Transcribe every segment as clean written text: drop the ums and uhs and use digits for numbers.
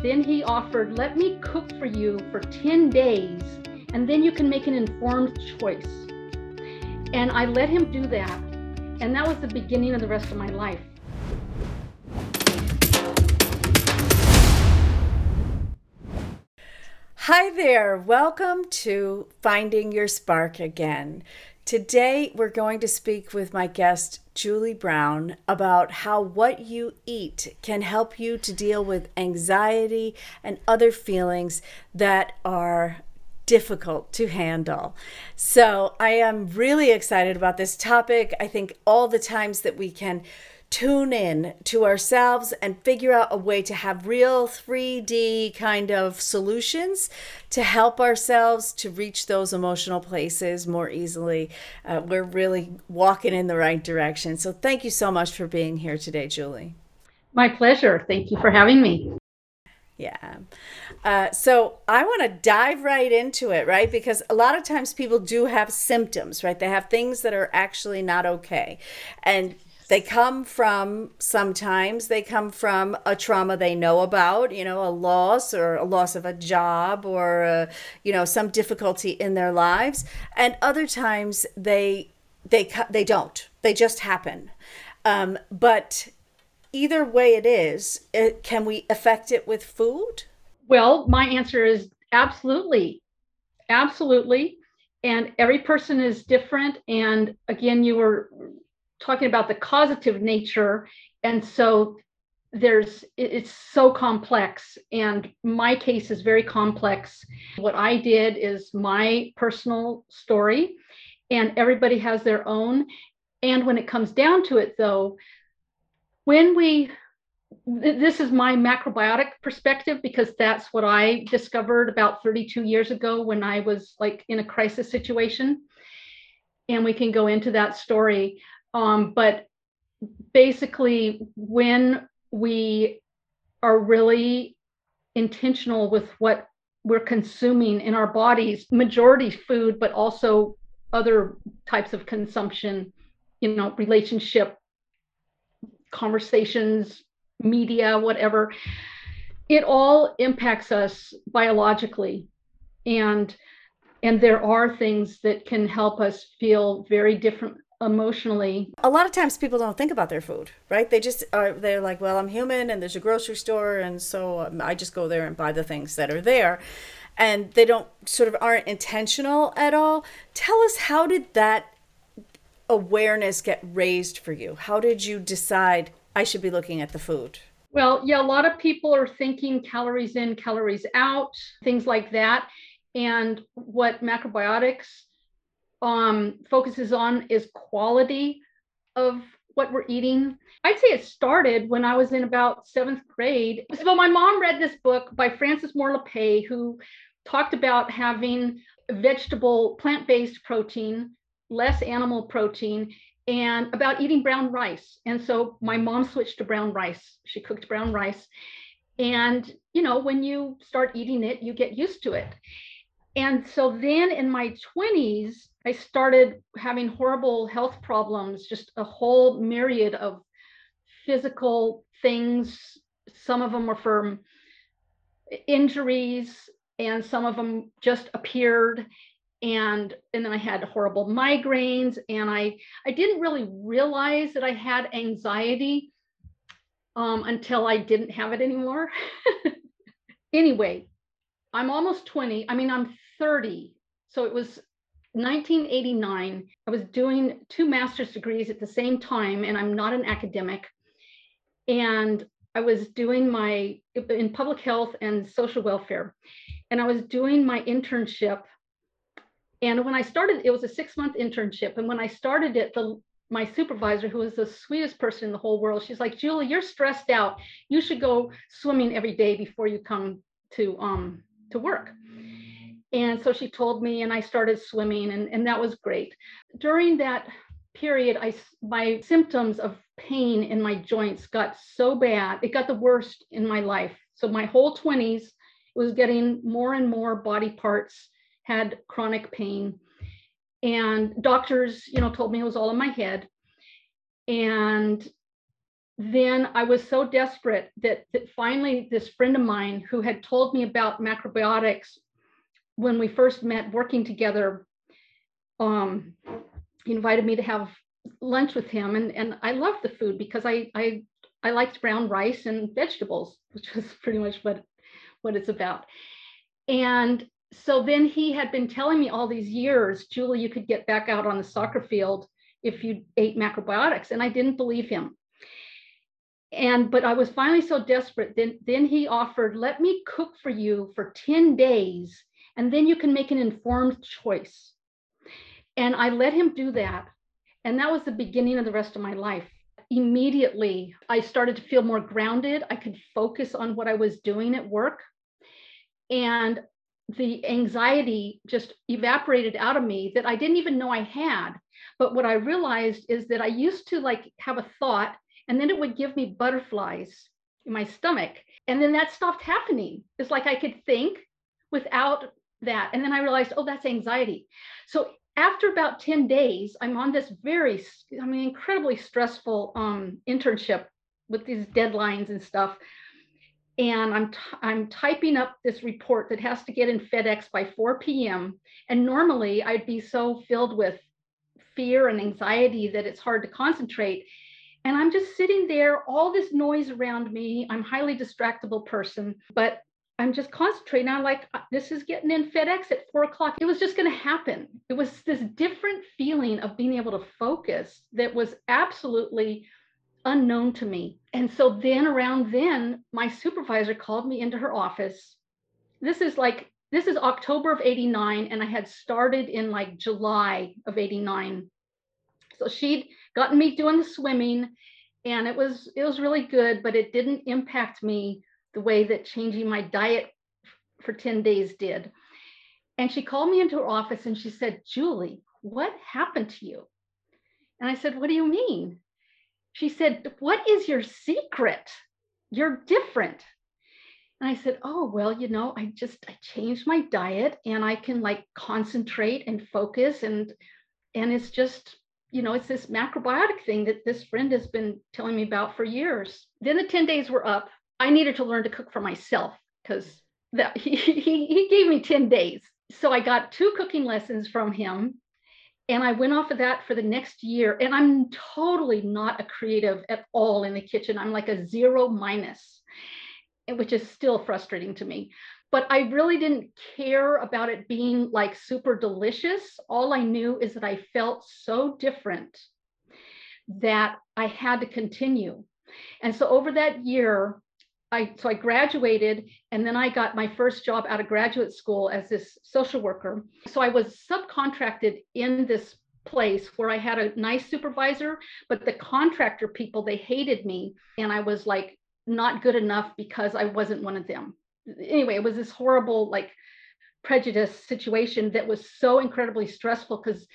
Then he offered, let me cook for you for 10 days, and then you can make an informed choice. And I let him do that. And that was the beginning of the rest of my life. Hi there, welcome to Finding Your Spark Again. Today, we're going to speak with my guest, Julie Browne, about how what you eat can help you to deal with anxiety and other feelings that are difficult to handle. So I am really excited about this topic. I think all the times that we can tune in to ourselves and figure out a way to have real 3D kind of solutions to help ourselves to reach those emotional places more easily. We're really walking in the right direction. So thank you so much for being here today, Julie. My pleasure. Thank you for having me. Yeah. So I want to dive right into it, right? Because a lot of times people do have symptoms, right? They have things that are actually not okay. And they come from, sometimes they come from a trauma they know about, you know, a loss or a loss of a job or, you know, some difficulty in their lives. And other times they don't, they just happen. But either way it is, can we affect it with food? Well, my answer is absolutely. Absolutely. And every person is different. And again, you were talking about the causative nature. And so it's so complex. And my case is very complex. What I did is my personal story, and everybody has their own. And when it comes down to it, though, this is my macrobiotic perspective, because that's what I discovered about 32 years ago when I was like in a crisis situation. And we can go into that story. But basically, when we are really intentional with what we're consuming in our bodies, majority food, but also other types of consumption, you know, relationship, conversations, media, whatever, it all impacts us biologically. And there are things that can help us feel very different emotionally. A lot of times people don't think about their food, right? They just are, they're like, well, I'm human and there's a grocery store. And so I just go there and buy the things that are there. And they don't aren't intentional at all. Tell us, how did that awareness get raised for you? How did you decide I should be looking at the food? Well, yeah, a lot of people are thinking calories in, calories out, things like that. And what macrobiotics focuses on is quality of what we're eating. I'd say it started when I was in about 7th grade. So my mom read this book by Frances Moore Lappé, who talked about having vegetable, plant-based protein, less animal protein, and about eating brown rice. And so my mom switched to brown rice. She cooked brown rice. And, you know, when you start eating it, you get used to it. And so then in my 20s, I started having horrible health problems, just a whole myriad of physical things. Some of them were from injuries, and some of them just appeared. And then I had horrible migraines, and I didn't really realize that I had anxiety until I didn't have it anymore. Anyway, I'm almost 20. I mean, I'm 30. So it was 1989. I was doing 2 master's degrees at the same time, and I'm not an academic. And I was doing in public health and social welfare, and I was doing my internship. And when I started, it was a 6-month internship. And when I started it, my supervisor, who was the sweetest person in the whole world, she's like, Julie, you're stressed out. You should go swimming every day before you come to work. And so she told me, and I started swimming, and that was great. During that period, my symptoms of pain in my joints got so bad. It got the worst in my life. So my whole 20s, it was getting more and more body parts had chronic pain, and doctors, you know, told me it was all in my head. And then I was so desperate that finally this friend of mine who had told me about macrobiotics when we first met working together, he invited me to have lunch with him. And I loved the food because I liked brown rice and vegetables, which was pretty much what it's about. And so then he had been telling me all these years, Julie, you could get back out on the soccer field if you ate macrobiotics. And I didn't believe him. But I was finally so desperate. Then he offered, let me cook for you for 10 days, and then you can make an informed choice. And I let him do that. And that was the beginning of the rest of my life. Immediately, I started to feel more grounded. I could focus on what I was doing at work. And the anxiety just evaporated out of me that I didn't even know I had. But what I realized is that I used to have a thought, and then it would give me butterflies in my stomach. And then that stopped happening. It's like I could think without that. And then I realized, oh, that's anxiety. So after about 10 days, I'm on this incredibly stressful internship with these deadlines and stuff. And I'm typing up this report that has to get in FedEx by 4 p.m. And normally I'd be so filled with fear and anxiety that it's hard to concentrate. And I'm just sitting there, all this noise around me. I'm a highly distractible person, but I'm just concentrating. I'm like, this is getting in FedEx at 4 o'clock. It was just going to happen. It was this different feeling of being able to focus that was absolutely unknown to me. And so then my supervisor called me into her office. This is October of 89. And I had started in July of 89. So she'd gotten me doing the swimming, and it was really good, but it didn't impact me the way that changing my diet for 10 days did. And she called me into her office and she said, Julie, what happened to you? And I said, what do you mean? She said, what is your secret? You're different. And I said, oh, well, I changed my diet, and I can concentrate and focus, and it's just, it's this macrobiotic thing that this friend has been telling me about for years. Then the 10 days were up. I needed to learn to cook for myself because he gave me 10 days. So I got 2 cooking lessons from him, and I went off of that for the next year. And I'm totally not a creative at all in the kitchen. I'm like a 0-, which is still frustrating to me. But I really didn't care about it being super delicious. All I knew is that I felt so different that I had to continue. And so over that year, I graduated, and then I got my first job out of graduate school as this social worker. So I was subcontracted in this place where I had a nice supervisor, but the contractor people, they hated me. And I was not good enough because I wasn't one of them. Anyway, it was this horrible prejudice situation that was so incredibly stressful because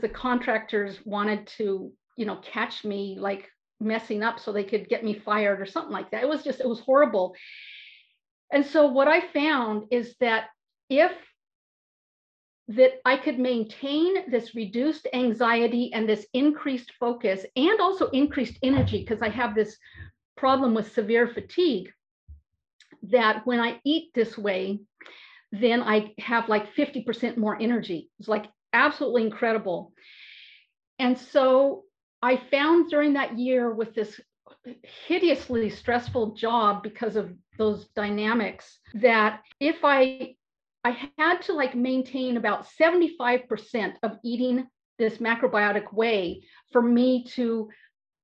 the contractors wanted to catch me messing up so they could get me fired or something like that. It was horrible. And so what I found is that I could maintain this reduced anxiety and this increased focus and also increased energy, because I have this problem with severe fatigue, that when I eat this way, then I have 50% more energy. It's absolutely incredible. And so I found during that year with this hideously stressful job because of those dynamics, that if I had to maintain about 75% of eating this macrobiotic way for me to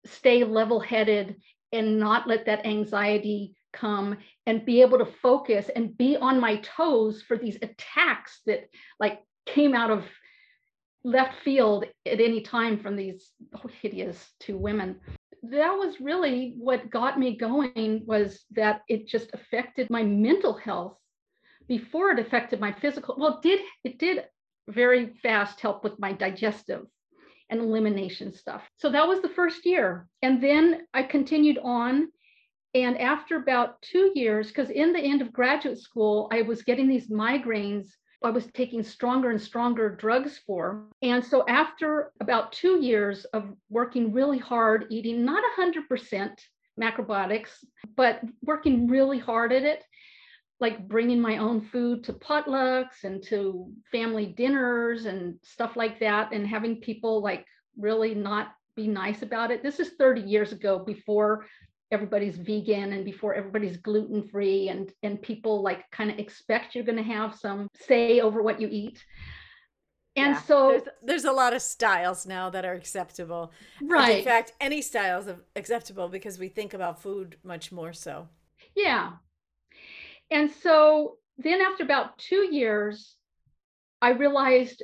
stay level-headed and not let that anxiety come and be able to focus and be on my toes for these attacks that came out of left field at any time from these hideous 2 women. That was really what got me going, was that it just affected my mental health before it affected my physical. Well, it did very fast help with my digestive and elimination stuff. So that was the first year. And then I continued on. And after about 2 years, because in the end of graduate school, I was getting these migraines I was taking stronger and stronger drugs for. And so after about 2 years of working really hard, eating not 100% macrobiotics, but working really hard at it, like bringing my own food to potlucks and to family dinners and stuff like that, and having people like really not be nice about it. This is 30 years ago, before everybody's vegan and before everybody's gluten-free, and people like kind of expect you're going to have some say over what you eat. And so there's a lot of styles now that are acceptable. Right. And in fact, any styles are acceptable because we think about food much more so. Yeah. And so then after about 2 years, I realized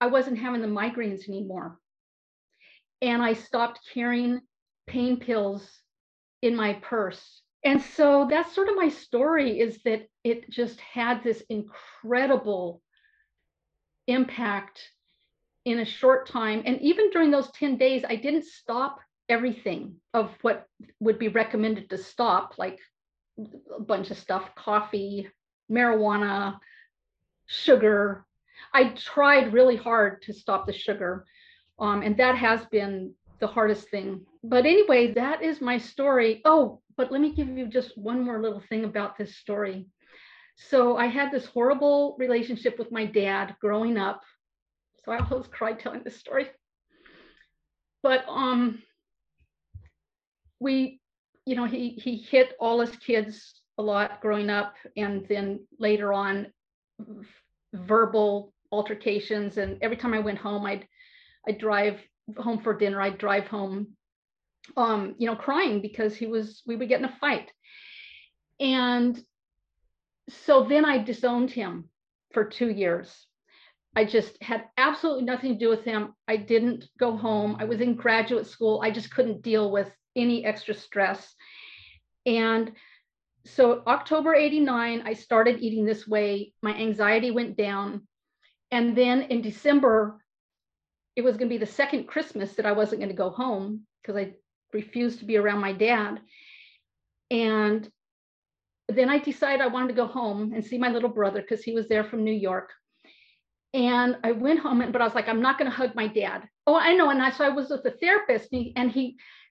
I wasn't having the migraines anymore. And I stopped carrying pain pills in my purse. And so that's sort of my story, is that it just had this incredible impact in a short time. And even during those 10 days, I didn't stop everything of what would be recommended to stop, like a bunch of stuff, coffee, marijuana, sugar. I tried really hard to stop the sugar. And that has been the hardest thing. But anyway, that is my story. Oh, but let me give you just one more little thing about this story. So I had this horrible relationship with my dad growing up. So I always cried telling this story. But we, you know, he hit all us kids a lot growing up, and then later on, verbal altercations. And every time I went home, I'd drive home for dinner. I'd drive home, you know, crying because we would get in a fight. And so then I disowned him for 2 years. I just had absolutely nothing to do with him. I didn't go home. I was in graduate school. I just couldn't deal with any extra stress. And so October 89, I started eating this way. My anxiety went down. And then in December, it was going to be the second Christmas that I wasn't going to go home because I refused to be around my dad. And then I decided I wanted to go home and see my little brother because he was there from New York. And I went home, but I was like, I'm not going to hug my dad. Oh, I know. And so I was with the therapist,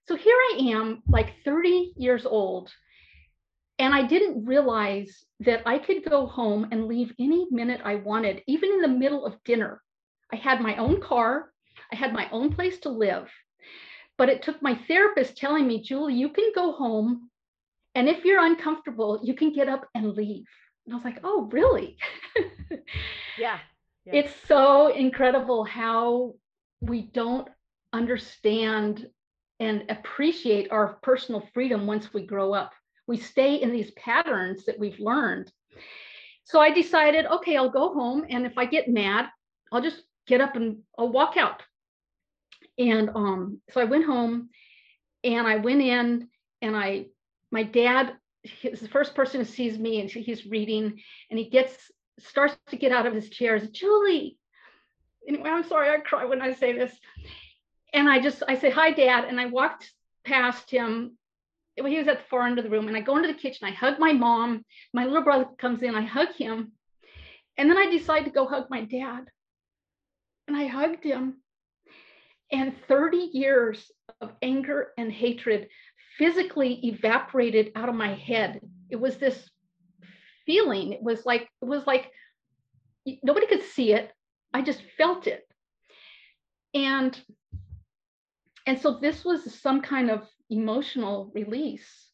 so here I am, like 30 years old. And I didn't realize that I could go home and leave any minute I wanted, even in the middle of dinner. I had my own car, I had my own place to live, but it took my therapist telling me, Julie, you can go home, and if you're uncomfortable, you can get up and leave. And I was like, oh, really? Yeah. It's so incredible how we don't understand and appreciate our personal freedom once we grow up. We stay in these patterns that we've learned. So I decided, okay, I'll go home, and if I get mad, I'll just get up and I'll walk out. And so I went home, and I went in, and my dad is the first person who sees me, and he's reading, and he starts to get out of his chair. He's, Julie. Anyway, I'm sorry, I cry when I say this. And I say, hi, Dad. And I walked past him. He was at the far end of the room, and I go into the kitchen. I hug my mom. My little brother comes in, I hug him. And then I decide to go hug my dad. And I hugged him, and 30 years of anger and hatred physically evaporated out of my head. It was this feeling. It was like nobody could see it. I just felt it. And so this was some kind of emotional release.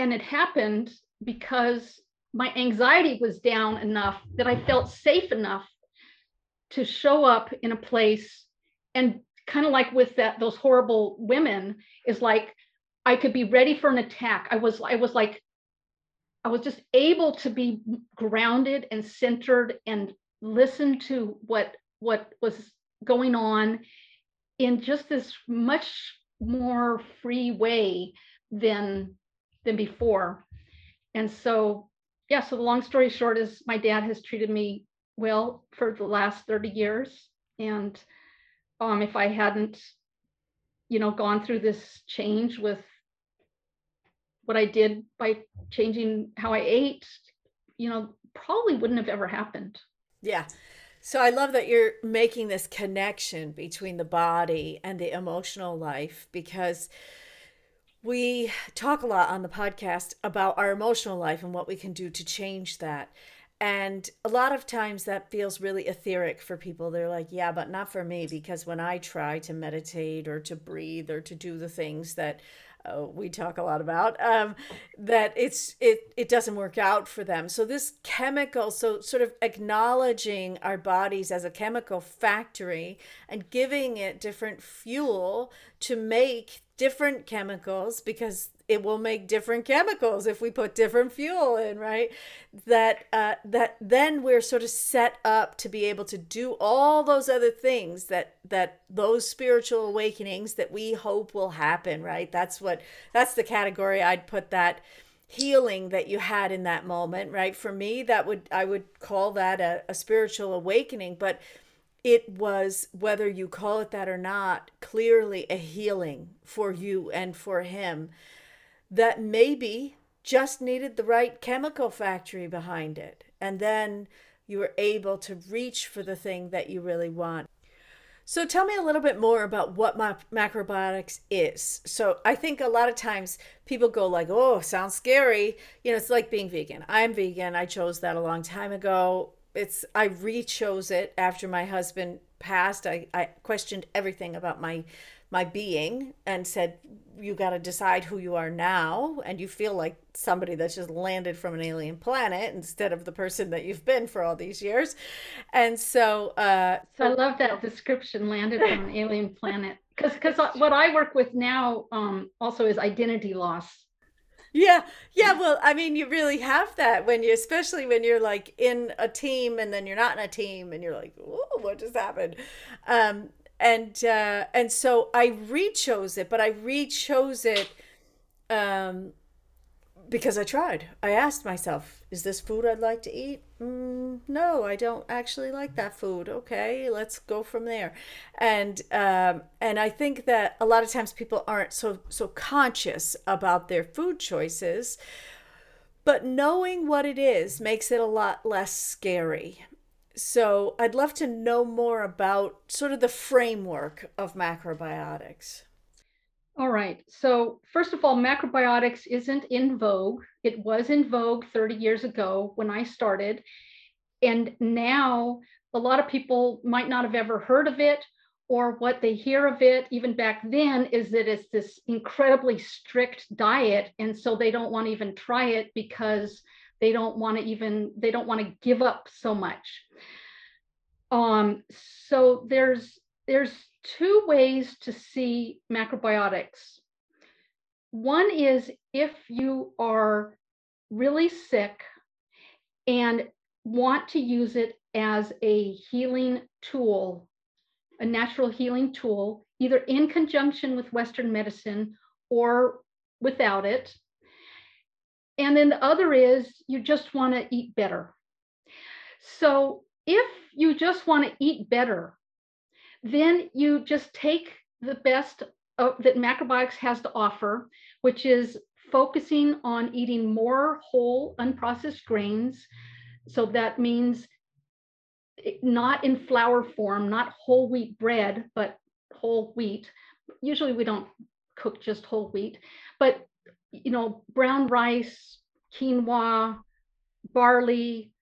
And it happened because my anxiety was down enough that I felt safe enough to show up in a place, and kind of like with those horrible women, is like, I could be ready for an attack. I was just able to be grounded and centered and listen to what was going on in just this much more free way than before. And so, so the long story short is my dad has treated me well for the last 30 years. And if I hadn't, gone through this change with what I did by changing how I ate, probably wouldn't have ever happened. Yeah. So I love that you're making this connection between the body and the emotional life, because we talk a lot on the podcast about our emotional life and what we can do to change that. And a lot of times that feels really etheric for people. They're like, yeah, but not for me, because when I try to meditate or to breathe or to do the things that we talk a lot about, that it doesn't work out for them. So this chemical, so sort of acknowledging our bodies as a chemical factory and giving it different fuel to make different chemicals, because it will make different chemicals if we put different fuel in, right? That then we're sort of set up to be able to do all those other things that those spiritual awakenings that we hope will happen, right? That's the category I'd put that healing that you had in that moment, right? For me, I would call that a spiritual awakening, but it was, whether you call it that or not, clearly a healing for you and for him that maybe just needed the right chemical factory behind it. And then you were able to reach for the thing that you really want. So tell me a little bit more about what macrobiotics is. So I think a lot of times people go like, oh, sounds scary. You know, it's like being vegan. I'm vegan. I chose that a long time ago. I re-chose it after my husband passed. I questioned everything about my being and said, you got to decide who you are now. And you feel like somebody that's just landed from an alien planet instead of the person that you've been for all these years. And so I love that description, landed from an alien planet. Because what I work with now also is identity loss. Yeah. Well, I mean, you really have that especially when you're like in a team and then you're not in a team and you're like, oh, what just happened? And so I re-chose it, but I re-chose it because I tried. I asked myself, is this food I'd like to eat? No, I don't actually like that food. Okay, let's go from there. And I think that a lot of times people aren't so conscious about their food choices, but knowing what it is makes it a lot less scary. So I'd love to know more about sort of the framework of macrobiotics. All right. So first of all, macrobiotics isn't in vogue. It was in vogue 30 years ago when I started. And now a lot of people might not have ever heard of it, or what they hear of it, even back then, is that it's this incredibly strict diet. And so they don't want to even try it because they don't want to give up so much. So there's two ways to see macrobiotics. One is if you are really sick and want to use it as a healing tool, a natural healing tool, either in conjunction with Western medicine or without it. And then the other is you just want to eat better. So if you just want to eat better, then you just take the best that macrobiotics has to offer, which is focusing on eating more whole, unprocessed grains. So that means not in flour form, not whole wheat bread, but whole wheat. Usually we don't cook just whole wheat, but brown rice, quinoa, barley,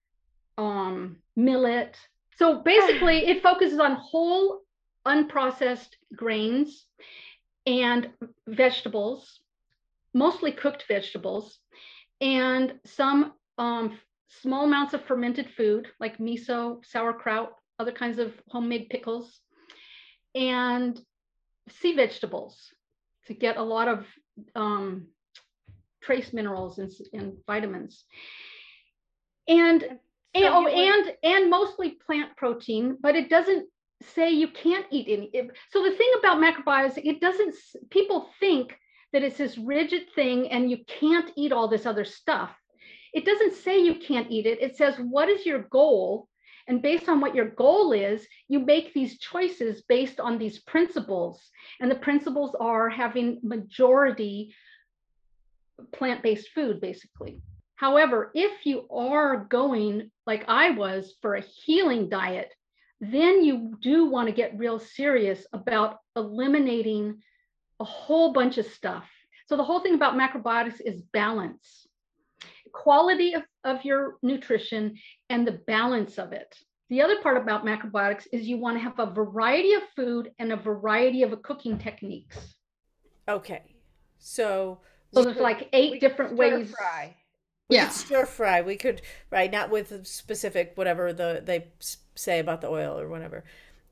millet. So basically it focuses on whole, unprocessed grains and vegetables, mostly cooked vegetables, and some small amounts of fermented food like miso, sauerkraut, other kinds of homemade pickles, and sea vegetables to get a lot of trace minerals and vitamins. And mostly plant protein, but it doesn't say you can't eat any. So the thing about macrobiotics, people think that it's this rigid thing and you can't eat all this other stuff. It doesn't say you can't eat it. It says, what is your goal? And based on what your goal is, you make these choices based on these principles. And the principles are having majority plant-based food, basically. However, if you are going, like I was, for a healing diet, then you do want to get real serious about eliminating a whole bunch of stuff. So the whole thing about macrobiotics is balance, quality of your nutrition and the balance of it. The other part about macrobiotics is you want to have a variety of food and a variety of cooking techniques. Okay. So there's like eight different ways. We could stir fry. We could, right, not with specific whatever they say about the oil or whatever.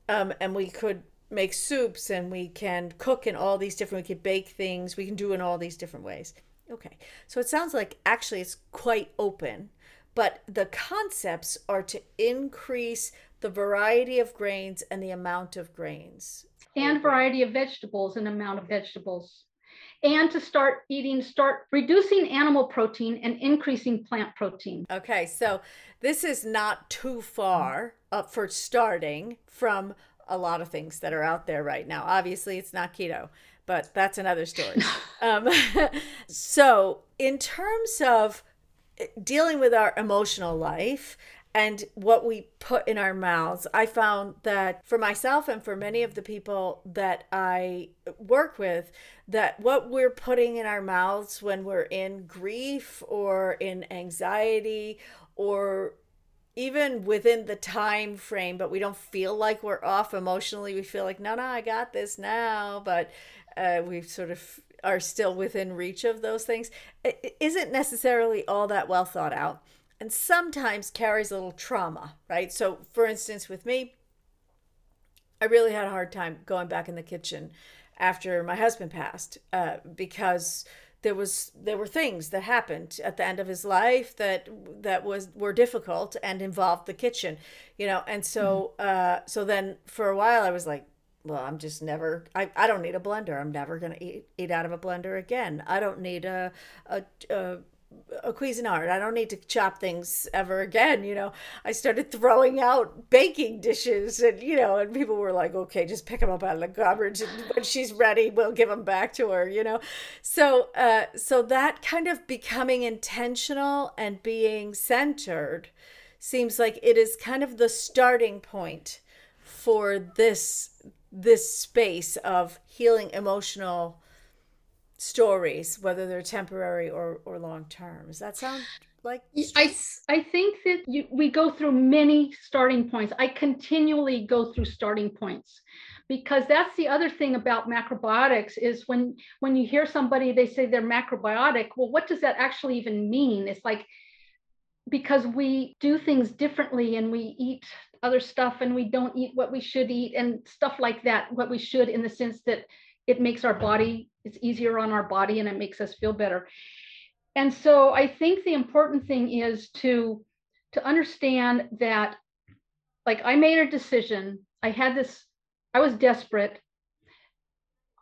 And we could make soups, and we can cook in all these different, we could bake things, we can do in all these different ways. Okay. So it sounds like actually it's quite open, but the concepts are to increase the variety of grains and the amount of grains. And variety of vegetables and amount of vegetables. And to start reducing animal protein and increasing plant protein. Okay, so this is not too far up for starting from a lot of things that are out there right now. Obviously, it's not keto, but that's another story. So in terms of dealing with our emotional life and what we put in our mouths, I found that for myself and for many of the people that I work with, that what we're putting in our mouths when we're in grief or in anxiety, or even within the time frame, but we don't feel like we're off emotionally. We feel like, no, I got this now, but we sort of are still within reach of those things. It isn't necessarily all that well thought out, and sometimes carries a little trauma, right? So for instance, with me, I really had a hard time going back in the kitchen after my husband passed, because there were things that happened at the end of his life that were difficult and involved the kitchen, you know? And so, so then for a while I was like, well, I'm just never, I don't need a blender. I'm never going to eat out of a blender again. I don't need a Cuisinart. I don't need to chop things ever again. You know, I started throwing out baking dishes, and, you know, and people were like, okay, just pick them up out of the garbage. And when she's ready, we'll give them back to her, you know? So that kind of becoming intentional and being centered seems like it is kind of the starting point for this space of healing emotional stories, whether they're temporary or long-term. Does that sound like? I think that we go through many starting points. I continually go through starting points, because that's the other thing about macrobiotics is when you hear somebody, they say they're macrobiotic. Well, what does that actually even mean? It's like, because we do things differently and we eat other stuff and we don't eat what we should eat and stuff like that, what we should, in the sense that it makes our body, it's easier on our body and it makes us feel better. And so I think the important thing is to understand that, like, I made a decision. I was desperate.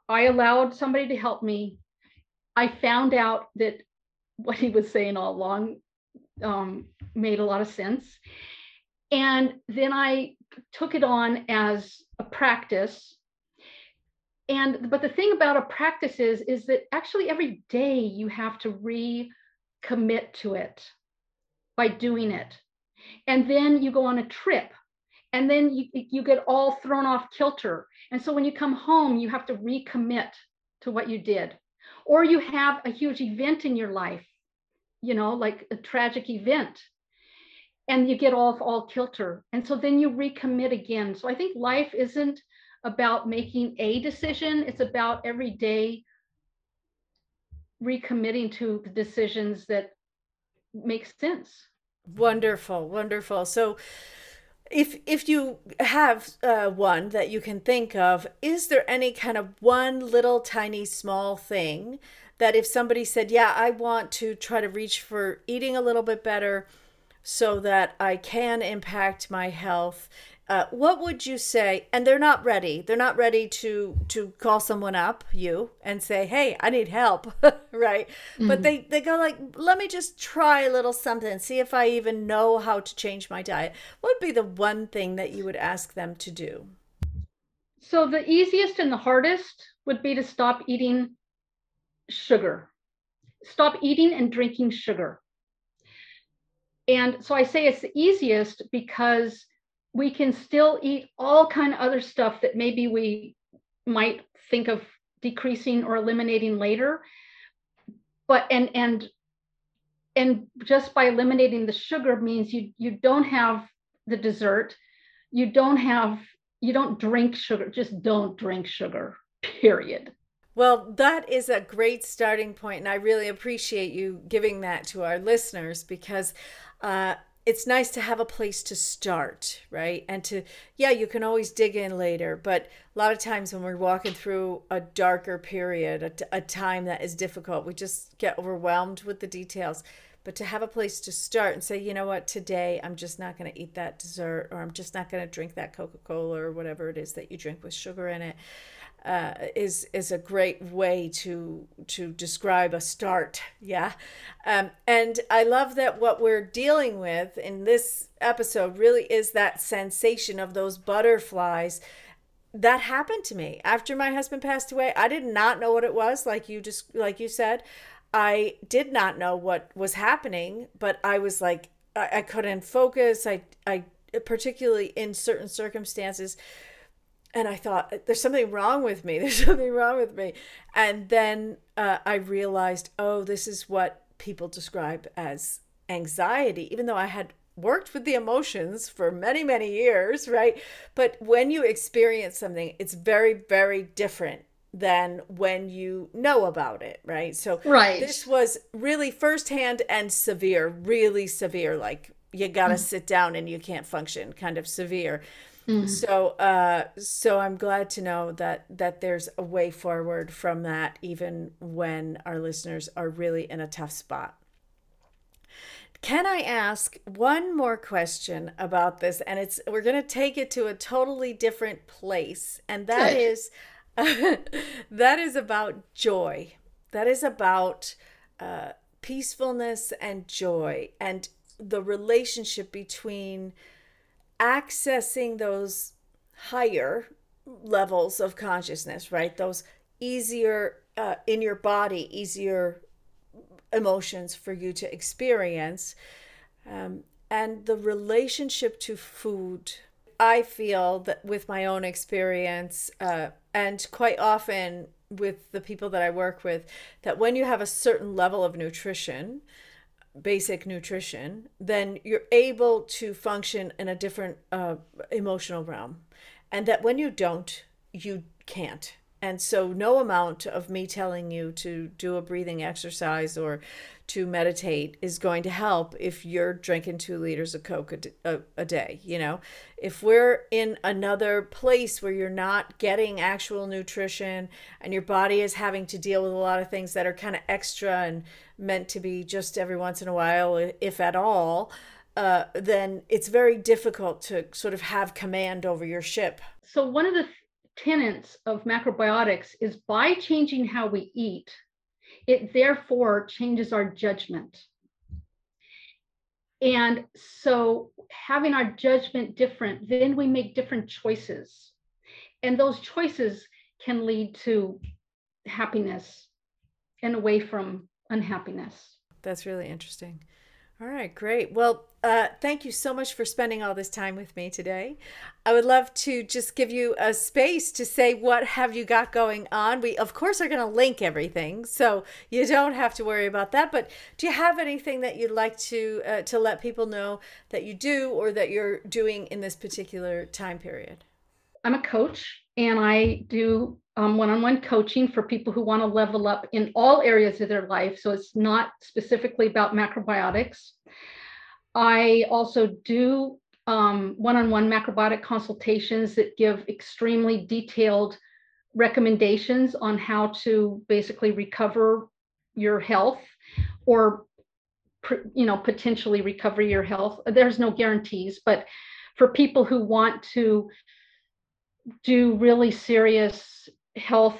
I allowed somebody to help me. I found out that what he was saying all along made a lot of sense. And then I took it on as a practice. But the thing about a practice is that actually every day you have to recommit to it by doing it. And then you go on a trip, and then you get all thrown off kilter. And so when you come home, you have to recommit to what you did. Or you have a huge event in your life, you know, like a tragic event, and you get off all kilter. And so then you recommit again. So I think life isn't about making a decision. It's about every day recommitting to the decisions that make sense. Wonderful, wonderful. So if you have one that you can think of, is there any kind of one little tiny small thing that if somebody said, yeah, I want to try to reach for eating a little bit better so that I can impact my health, what would you say? And they're not ready to call someone up, you, and say, hey, I need help, right? Mm-hmm. But they go like, let me just try a little something, see if I even know how to change my diet. What would be the one thing that you would ask them to do? So the easiest and the hardest would be to stop eating sugar. Stop eating and drinking sugar. And so I say it's the easiest because we can still eat all kind of other stuff that maybe we might think of decreasing or eliminating later. But and just by eliminating the sugar means you don't have the dessert, you don't drink sugar, just don't drink sugar, period. Well, that is a great starting point, and I really appreciate you giving that to our listeners, because it's nice to have a place to start, right? And you can always dig in later, but a lot of times when we're walking through a darker period, a time that is difficult, we just get overwhelmed with the details. But to have a place to start and say, you know what, today I'm just not going to eat that dessert, or I'm just not going to drink that Coca-Cola or whatever it is that you drink with sugar in it, is a great way to describe a start. Yeah. And I love that what we're dealing with in this episode really is that sensation of those butterflies. That happened to me after my husband passed away. I did not know what it was, like you said. I did not know what was happening, but I was like, I couldn't focus. I particularly in certain circumstances, and I thought, there's something wrong with me. There's something wrong with me. And then I realized, oh, this is what people describe as anxiety, even though I had worked with the emotions for many, many years, right? But when you experience something, it's very, very different than when you know about it, right? So This was really firsthand and severe, really severe, like you gotta sit down and you can't function, kind of severe. So I'm glad to know that there's a way forward from that, even when our listeners are really in a tough spot. Can I ask one more question about this? And we're going to take it to a totally different place. And that is, that is about joy. That is about peacefulness and joy, and the relationship between accessing those higher levels of consciousness, right? Those easier in your body, easier emotions for you to experience, and the relationship to food. I feel that with my own experience, and quite often with the people that I work with, that when you have a certain level of nutrition, basic nutrition, then you're able to function in a different emotional realm. And that when you don't, you can't. And so no amount of me telling you to do a breathing exercise or to meditate is going to help if you're drinking 2 liters of Coke a day. You know, if we're in another place where you're not getting actual nutrition and your body is having to deal with a lot of things that are kind of extra and meant to be just every once in a while, if at all, then it's very difficult to sort of have command over your ship. So one of the tenets of macrobiotics is by changing how we eat, it therefore changes our judgment. And so having our judgment different, then we make different choices. And those choices can lead to happiness and away from unhappiness. That's really interesting. All right, great. Well, thank you so much for spending all this time with me today. I would love to just give you a space to say, what have you got going on? We, of course, are going to link everything, so you don't have to worry about that. But do you have anything that you'd like to let people know that you do or that you're doing in this particular time period? I'm a coach, and I do one-on-one coaching for people who want to level up in all areas of their life. So it's not specifically about macrobiotics. I also do one-on-one macrobiotic consultations that give extremely detailed recommendations on how to basically recover your health or, potentially recover your health. There's no guarantees, but for people who want to do really serious health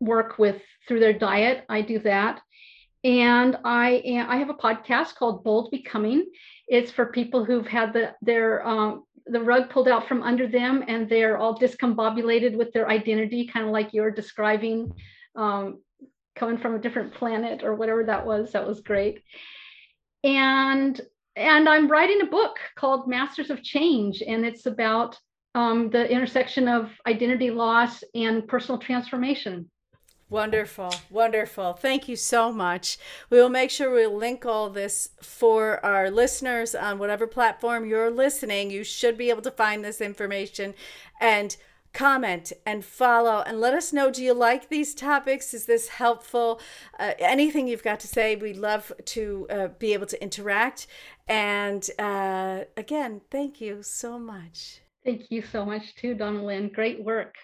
work through their diet, I do that. And I have a podcast called Bold Becoming. It's for people who've had the rug pulled out from under them, and they're all discombobulated with their identity, kind of like you're describing, coming from a different planet or whatever that was. That was great. And And I'm writing a book called Masters of Change, and it's about the intersection of identity loss and personal transformation. Wonderful, wonderful. Thank you so much. We will make sure we link all this for our listeners on whatever platform you're listening. You should be able to find this information and comment and follow and let us know, do you like these topics? Is this helpful? Anything you've got to say, we'd love to be able to interact. And again, thank you so much. Thank you so much too, Donna Lynn. Great work.